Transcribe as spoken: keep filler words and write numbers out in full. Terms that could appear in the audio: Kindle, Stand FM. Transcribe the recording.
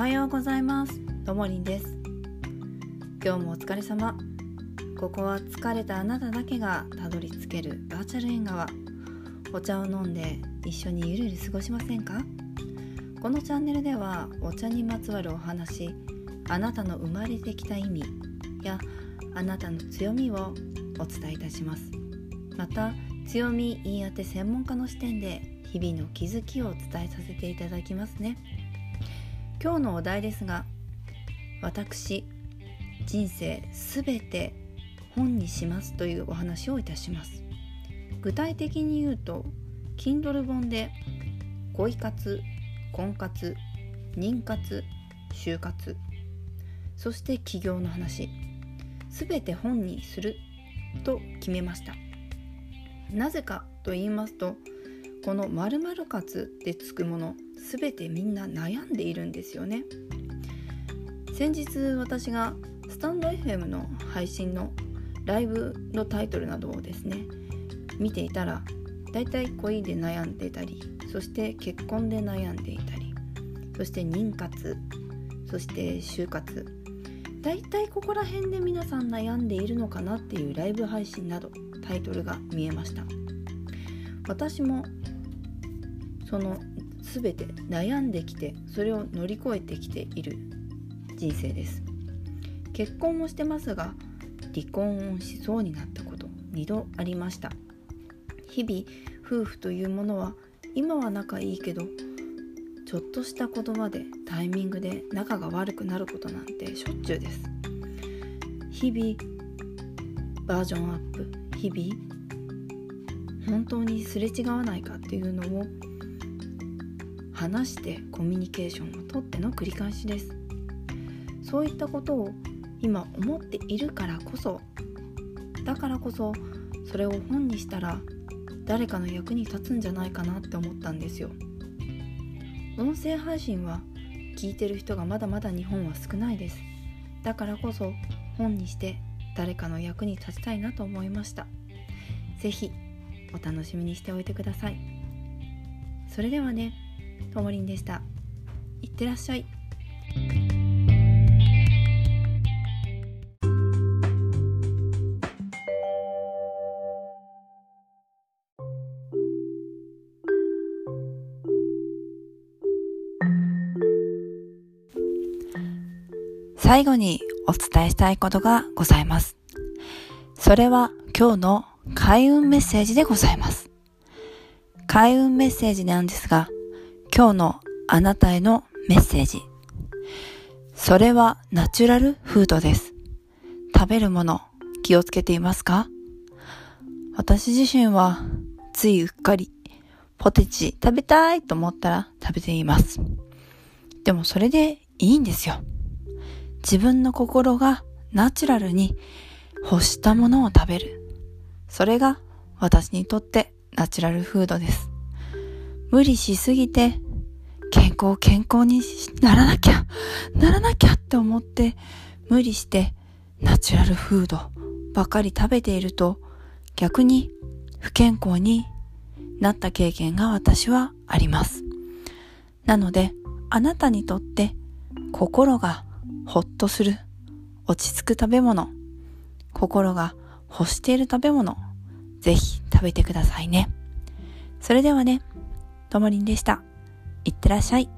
おはようございます。ともりんです。今日もお疲れ様。ここは疲れたあなただけがたどり着けるバーチャル縁側。お茶を飲んで一緒にゆるゆる過ごしませんか？このチャンネルではお茶にまつわるお話、あなたの生まれてきた意味やあなたの強みをお伝えいたします。また強み言い当て専門家の視点で日々の気づきをお伝えさせていただきますね。今日のお題ですが、私、人生すべて本にしますというお話をいたします。具体的に言うと、Kindle 本で恋活、婚活、妊活、就活、そして起業の話、すべて本にすると決めました。なぜかと言いますと、この〇〇活ってつくもの、すべてみんな悩んでいるんですよね。先日私がスタンド エフエム の配信のライブのタイトルなどをですね見ていたら、だいたい恋で悩んでたり、そして結婚で悩んでいたり、そして妊活、そして就活、だいたいここら辺で皆さん悩んでいるのかなっていうライブ配信などタイトルが見えました。私もそのすべて悩んできて、それを乗り越えてきている人生です。結婚もしてますが、離婚をしそうになったことにどありました。日々夫婦というものは、今は仲いいけどちょっとした言葉でタイミングで仲が悪くなることなんてしょっちゅうです。日々バージョンアップ、日々本当にすれ違わないかっていうのを話して、コミュニケーションをとっての繰り返しです。そういったことを今思っているからこそ、だからこそそれを本にしたら誰かの役に立つんじゃないかなって思ったんですよ。音声配信は聞いてる人がまだまだ日本は少ないです。だからこそ本にして誰かの役に立ちたいなと思いました。ぜひお楽しみにしておいてください。それではね、ともりんでした。いってらっしゃい。最後にお伝えしたいことがございます。それは今日の開運メッセージでございます。開運メッセージなんですが、今日のあなたへのメッセージ。それはナチュラルフードです。食べるもの、気をつけていますか？私自身はついうっかりポテチ食べたいと思ったら食べています。でもそれでいいんですよ。自分の心がナチュラルに欲したものを食べる。それが私にとってナチュラルフードです。無理しすぎて健康健康にならなきゃならなきゃって思って無理してナチュラルフードばかり食べていると、逆に不健康になった経験が私はあります。なのであなたにとって心がほっとする、落ち着く食べ物、心が欲している食べ物、ぜひ食べてくださいね。それではね、ともりんでした。いってらっしゃい。